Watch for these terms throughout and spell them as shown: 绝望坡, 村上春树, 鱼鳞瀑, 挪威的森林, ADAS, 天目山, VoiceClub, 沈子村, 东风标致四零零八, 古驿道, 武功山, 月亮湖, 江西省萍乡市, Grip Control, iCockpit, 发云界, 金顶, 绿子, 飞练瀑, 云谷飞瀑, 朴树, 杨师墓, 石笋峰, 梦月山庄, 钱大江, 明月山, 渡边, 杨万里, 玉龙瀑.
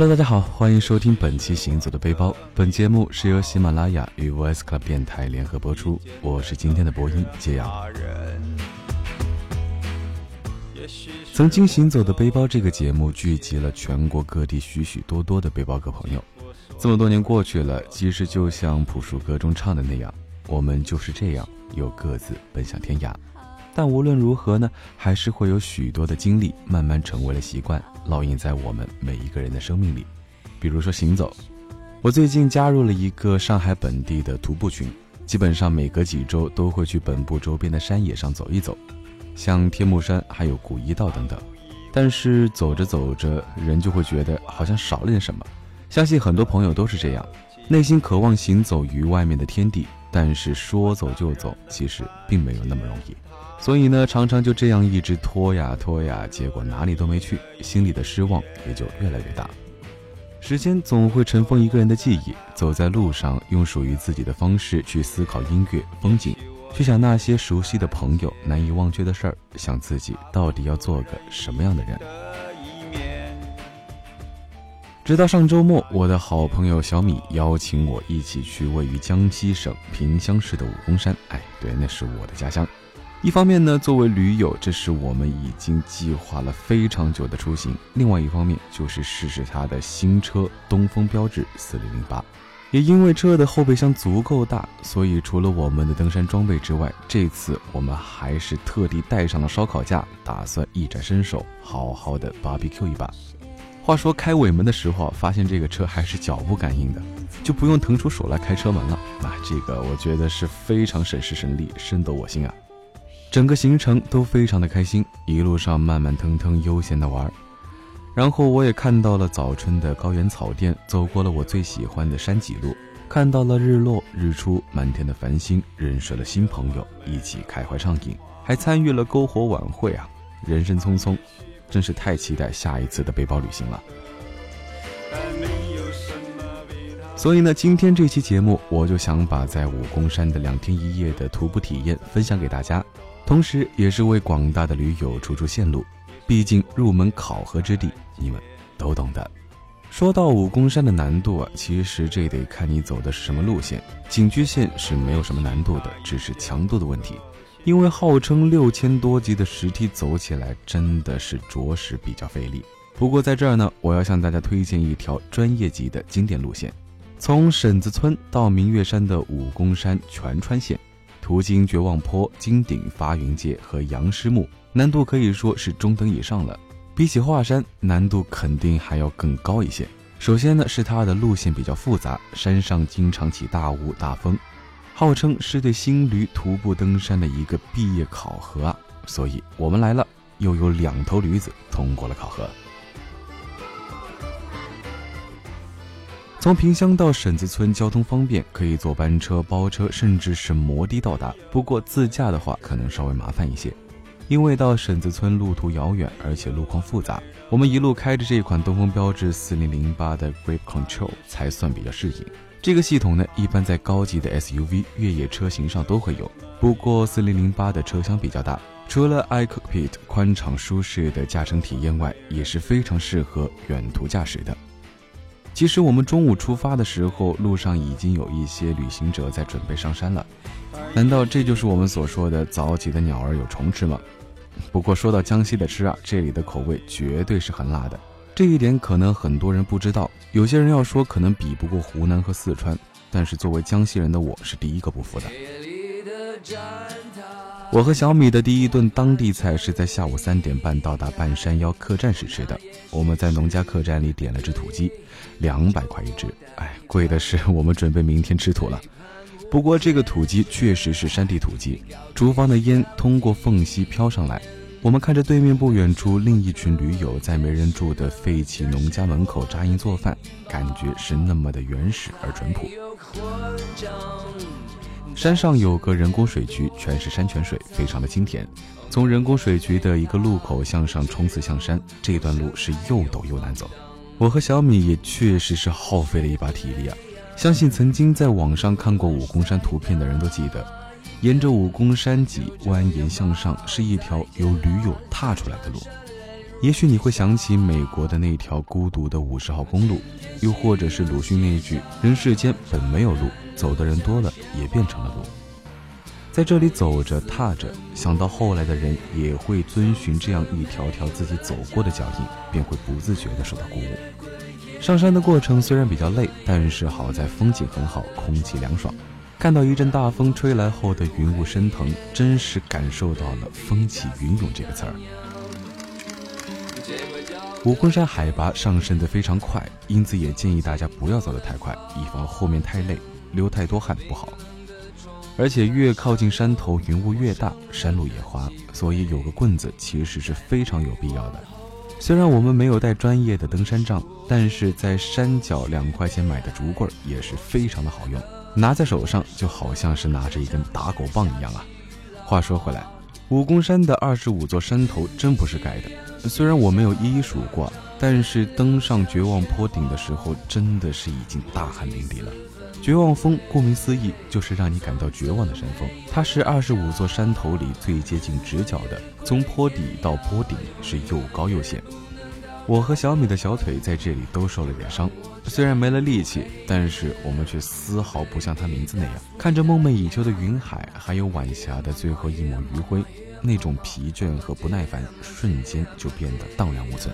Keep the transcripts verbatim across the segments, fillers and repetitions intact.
Hello， 大家好，欢迎收听本期行走的背包。本节目是由喜马拉雅与 VoiceClub 电台联合播出，我是今天的播音揭阳。曾经行走的背包这个节目聚集了全国各地许许多多的背包客朋友，这么多年过去了，其实就像朴树歌中唱的那样，我们就是这样又各自奔向天涯。但无论如何呢，还是会有许多的经历慢慢成为了习惯，烙印在我们每一个人的生命里。比如说行走，我最近加入了一个上海本地的徒步群，基本上每隔几周都会去本部周边的山野上走一走，像天目山还有古驿道等等。但是走着走着，人就会觉得好像少了点什么，相信很多朋友都是这样，内心渴望行走于外面的天地，但是说走就走，其实并没有那么容易。所以呢，常常就这样一直拖呀拖呀，结果哪里都没去，心里的失望也就越来越大。时间总会尘封一个人的记忆，走在路上，用属于自己的方式去思考音乐、风景，去想那些熟悉的朋友，难以忘却的事儿，想自己到底要做个什么样的人。直到上周末，我的好朋友小米邀请我一起去位于江西省萍乡市的武功山，哎，对，那是我的家乡。一方面呢，作为驴友，这是我们已经计划了非常久的出行；另外一方面，就是试试它的新车东风标致四零零八。也因为车的后备箱足够大，所以除了我们的登山装备之外，这次我们还是特地带上了烧烤架，打算一展身手，好好的 B B Q 一把。话说开尾门的时候，发现这个车还是脚步感应的，就不用腾出手来开车门了。啊，这个我觉得是非常省时省力，深得我心啊！整个行程都非常的开心，一路上慢慢腾腾悠闲的玩，然后我也看到了早春的高原草甸，走过了我最喜欢的山脊路，看到了日落日出，满天的繁星，认识了新朋友，一起开怀畅饮，还参与了篝火晚会啊！人生匆匆，真是太期待下一次的背包旅行了。所以呢，今天这期节目我就想把在武功山的两天一夜的徒步体验分享给大家，同时也是为广大的驴友出出线路，毕竟入门考核之地，你们都懂的。说到武功山的难度啊，其实这得看你走的是什么路线，景区线是没有什么难度的，只是强度的问题。因为号称六千多级的石梯走起来真的是着实比较费力。不过在这儿呢，我要向大家推荐一条专业级的经典路线，从沈子村到明月山的武功山全川线，途经绝望坡、金顶、发云界和杨师墓，难度可以说是中等以上了，比起华山难度肯定还要更高一些。首先呢，是它的路线比较复杂，山上经常起大雾大风，号称是对新驴徒步登山的一个毕业考核啊，所以我们来了，又有两头驴子通过了考核。从萍乡到沈子村交通方便，可以坐班车、包车，甚至是摩的到达。不过自驾的话可能稍微麻烦一些，因为到沈子村路途遥远，而且路况复杂，我们一路开着这款东风标致四零零八的 Grip Control 才算比较适应。这个系统呢，一般在高级的 S U V 越野车型上都会有，不过四零零八的车厢比较大，除了 iCockpit 宽敞舒适的驾乘体验外，也是非常适合远途驾驶的。其实我们中午出发的时候，路上已经有一些旅行者在准备上山了。难道这就是我们所说的早起的鸟儿有虫吃吗？不过说到江西的吃啊，这里的口味绝对是很辣的，这一点可能很多人不知道，有些人要说可能比不过湖南和四川，但是作为江西人的我是第一个不服的。我和小米的第一顿当地菜是在下午三点半到达半山腰客栈时吃的，我们在农家客栈里点了只土鸡，两百块一只，哎，贵的是我们准备明天吃土了。不过这个土鸡确实是山地土鸡，厨房的烟通过缝隙飘上来，我们看着对面不远处另一群驴友在没人住的废弃农家门口扎营做饭，感觉是那么的原始而淳朴。山上有个人工水渠，全是山泉水，非常的清甜。从人工水渠的一个路口向上冲刺向山，这段路是又陡又难走，我和小米也确实是耗费了一把体力啊。相信曾经在网上看过武功山图片的人都记得，沿着武功山脊蜿蜒向上是一条由驴友踏出来的路，也许你会想起美国的那条孤独的五十号公路，又或者是鲁迅那句人世间本没有路，走的人多了也变成了路。在这里走着踏着，想到后来的人也会遵循这样一条条自己走过的脚印，便会不自觉地受到鼓舞。上山的过程虽然比较累，但是好在风景很好，空气凉爽，看到一阵大风吹来后的云雾升腾，真是感受到了风起云涌这个词儿。武昆山海拔上升得非常快，因此也建议大家不要走得太快，以防后面太累，流太多汗不好。而且越靠近山头云雾越大，山路也滑，所以有个棍子其实是非常有必要的。虽然我们没有带专业的登山杖，但是在山脚两块钱买的竹棍也是非常的好用，拿在手上就好像是拿着一根打狗棒一样啊。话说回来，武昆山的二十五座山头真不是盖的，虽然我没有一一数过，但是登上绝望坡顶的时候，真的是已经大汗淋漓了。绝望峰顾名思义就是让你感到绝望的山峰，它是二十五座山头里最接近直角的，从坡底到坡顶是又高又险。我和小米的小腿在这里都受了点伤，虽然没了力气，但是我们却丝毫不像它名字那样，看着梦寐以求的云海，还有晚霞的最后一抹余晖，那种疲倦和不耐烦瞬间就变得荡然无存。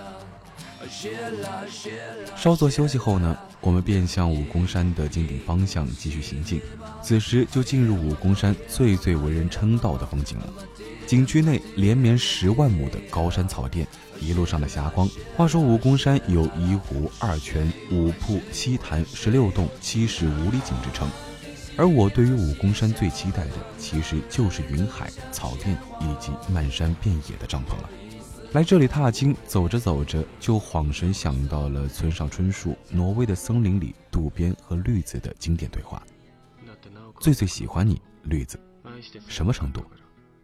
稍作休息后呢，我们便向武昆山的金顶方向继续行进，此时就进入武昆山最最为人称道的风景了。景区内连绵十万亩的高山草甸，一路上的霞光。话说武昆山有一湖二泉五瀑七潭十六洞七十五里景之称，而我对于武昆山最期待的其实就是云海、草甸以及漫山遍野的帐篷了。来这里踏青，走着走着就恍神想到了村上春树挪威的森林里渡边和绿子的经典对话。最最喜欢你，绿子。什么程度？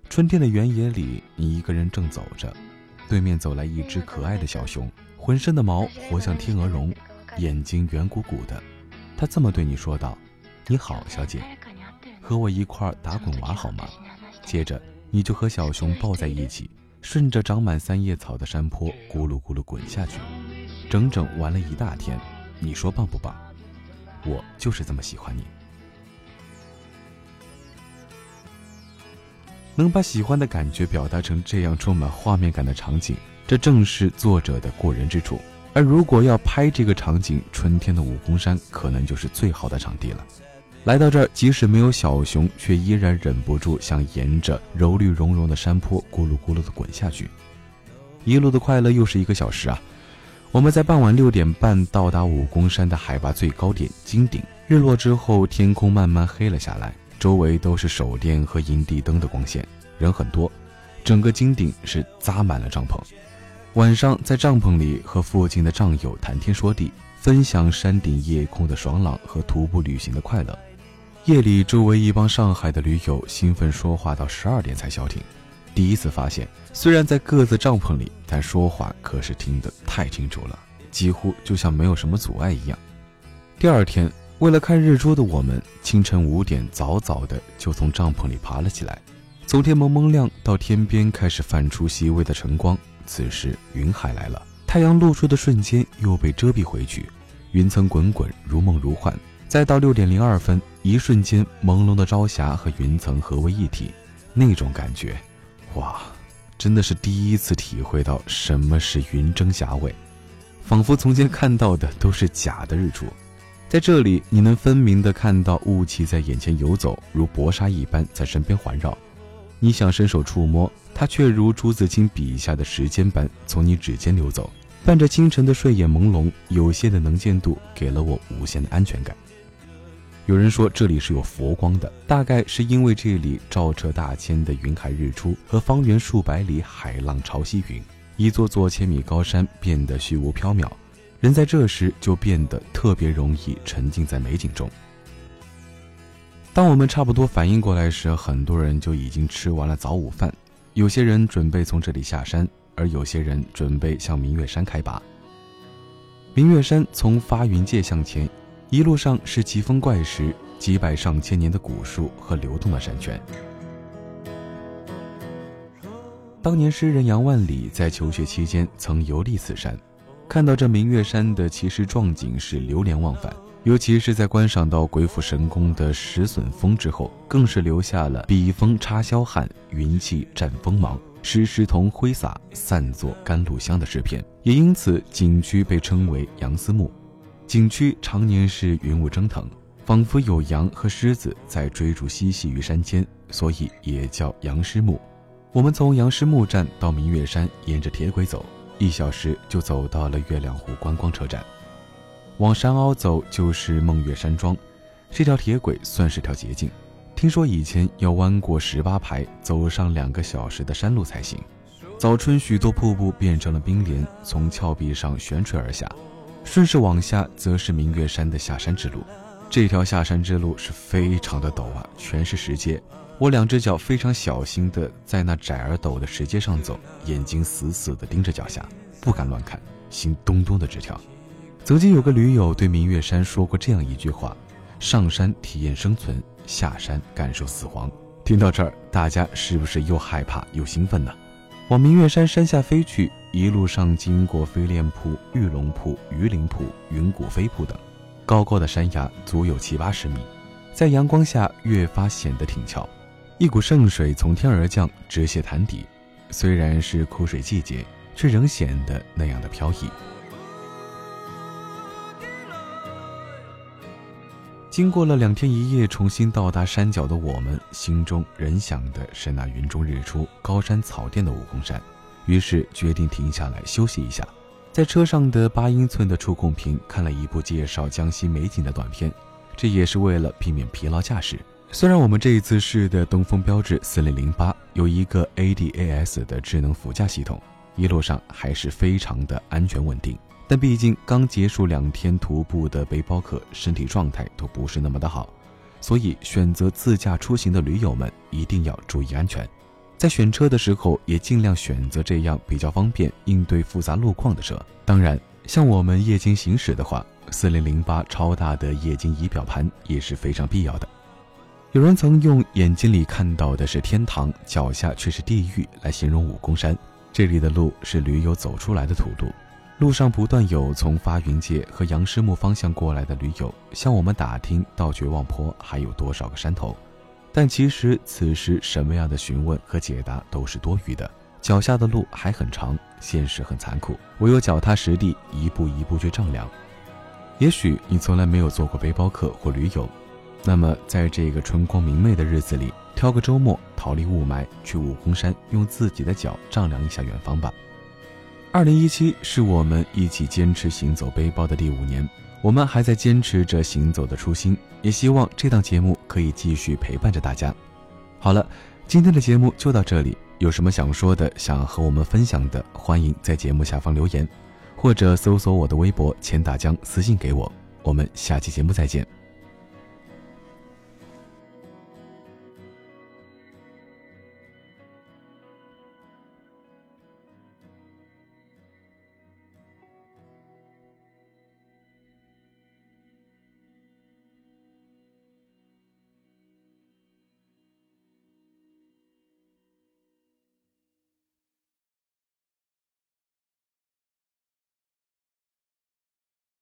春天的原野里，你一个人正走着，对面走来一只可爱的小熊，浑身的毛活像天鹅绒，眼睛圆鼓鼓的。他这么对你说道：你好，小姐，和我一块打滚娃好吗？接着你就和小熊抱在一起，顺着长满三叶草的山坡咕噜咕噜滚下去，整整玩了一大天，你说棒不棒？我就是这么喜欢你。能把喜欢的感觉表达成这样充满画面感的场景，这正是作者的过人之处。而如果要拍这个场景，春天的武昆山可能就是最好的场地了。来到这儿，即使没有小熊，却依然忍不住想沿着柔绿茸茸的山坡咕噜咕噜地滚下去。一路的快乐又是一个小时啊！我们在傍晚六点半到达武昆山的海拔最高点金顶，日落之后天空慢慢黑了下来，周围都是手电和营地灯的光线，人很多，整个金顶是扎满了帐篷。晚上在帐篷里和附近的帐友谈天说地，分享山顶夜空的爽朗和徒步旅行的快乐。夜里周围一帮上海的驴友兴奋说话到十二点才消停，第一次发现虽然在各自帐篷里，但说话可是听得太清楚了，几乎就像没有什么阻碍一样。第二天为了看日出的我们，清晨五点早早的就从帐篷里爬了起来，从天蒙蒙亮到天边开始泛出细微的晨光，此时云海来了，太阳露出的瞬间又被遮蔽回去，云层滚滚如梦如幻。再到六点零二分，一瞬间朦胧的朝霞和云层合为一体，那种感觉，哇，真的是第一次体会到什么是云蒸霞蔚，仿佛从前看到的都是假的日出。在这里你能分明地看到雾气在眼前游走，如薄纱一般在身边环绕，你想伸手触摸它，却如朱自清笔下的时间般从你指尖流走，伴着清晨的睡眼朦胧，有限的能见度给了我无限的安全感。有人说这里是有佛光的，大概是因为这里照彻大千的云海日出和方圆数百里海浪潮汐云，一座座千米高山变得虚无缥缈，人在这时就变得特别容易沉浸在美景中。当我们差不多反应过来时，很多人就已经吃完了早午饭，有些人准备从这里下山，而有些人准备向明月山开拔。明月山从发云界向前，一路上是奇峰怪石，几百上千年的古树和流动的山泉。当年诗人杨万里在求学期间曾游历此山，看到这明月山的奇石壮景是流连忘返，尤其是在观赏到鬼斧神工的石笋峰之后，更是留下了笔锋插霄汉，云气绽锋芒，施石铜挥洒，散作甘露香的诗篇，也因此景区被称为杨思墓。景区常年是云雾蒸腾，仿佛有羊和狮子在追逐嬉戏于山间，所以也叫杨师墓。我们从杨师墓站到明月山，沿着铁轨走，一小时就走到了月亮湖观光车站。往山凹走就是梦月山庄，这条铁轨算是条捷径，听说以前要弯过十八排，走上两个小时的山路才行。早春许多瀑布变成了冰帘，从峭壁上悬垂而下，顺势往下则是明月山的下山之路。这条下山之路是非常的陡啊，全是石阶，我两只脚非常小心地在那窄而陡的石阶上走，眼睛死死地盯着脚下，不敢乱看，心咚咚地直跳。曾经有个驴友对明月山说过这样一句话：上山体验生存，下山感受死亡。听到这儿，大家是不是又害怕又兴奋呢？往明月山山下飞去，一路上经过飞练瀑、玉龙瀑、鱼鳞瀑、云谷飞瀑等高高的山崖，足有七八十米，在阳光下越发显得挺翘。一股圣水从天而降，直泻潭底，虽然是枯水季节，却仍显得那样的飘逸。经过了两天一夜，重新到达山脚的我们，心中仍想的是那云中日出、高山草甸的武功山，于是决定停下来休息一下。在车上的八英寸的触控屏看了一部介绍江西美景的短片，这也是为了避免疲劳驾驶。虽然我们这一次试的东风标致四零零八有一个 A D A S 的智能辅驾系统，一路上还是非常的安全稳定，但毕竟刚结束两天徒步的背包客身体状态都不是那么的好，所以选择自驾出行的驴友们一定要注意安全，在选车的时候也尽量选择这样比较方便应对复杂路况的车。当然，像我们夜间行驶的话，四零零八超大的夜间仪表盘也是非常必要的。有人曾用眼睛里看到的是天堂，脚下却是地狱来形容武功山，这里的路是驴友走出来的土路。路上不断有从发云界和杨师墓方向过来的驴友向我们打听到绝望坡还有多少个山头，但其实此时什么样的询问和解答都是多余的，脚下的路还很长，现实很残酷，唯有脚踏实地，一步一步去丈量。也许你从来没有做过背包客或驴友，那么在这个春光明媚的日子里，挑个周末逃离雾霾，去武功山用自己的脚丈量一下远方吧。二零一七是我们一起坚持行走背包的第五年，我们还在坚持着行走的初心，也希望这档节目可以继续陪伴着大家。好了，今天的节目就到这里，有什么想说的，想和我们分享的，欢迎在节目下方留言，或者搜索我的微博钱大江私信给我。我们下期节目再见。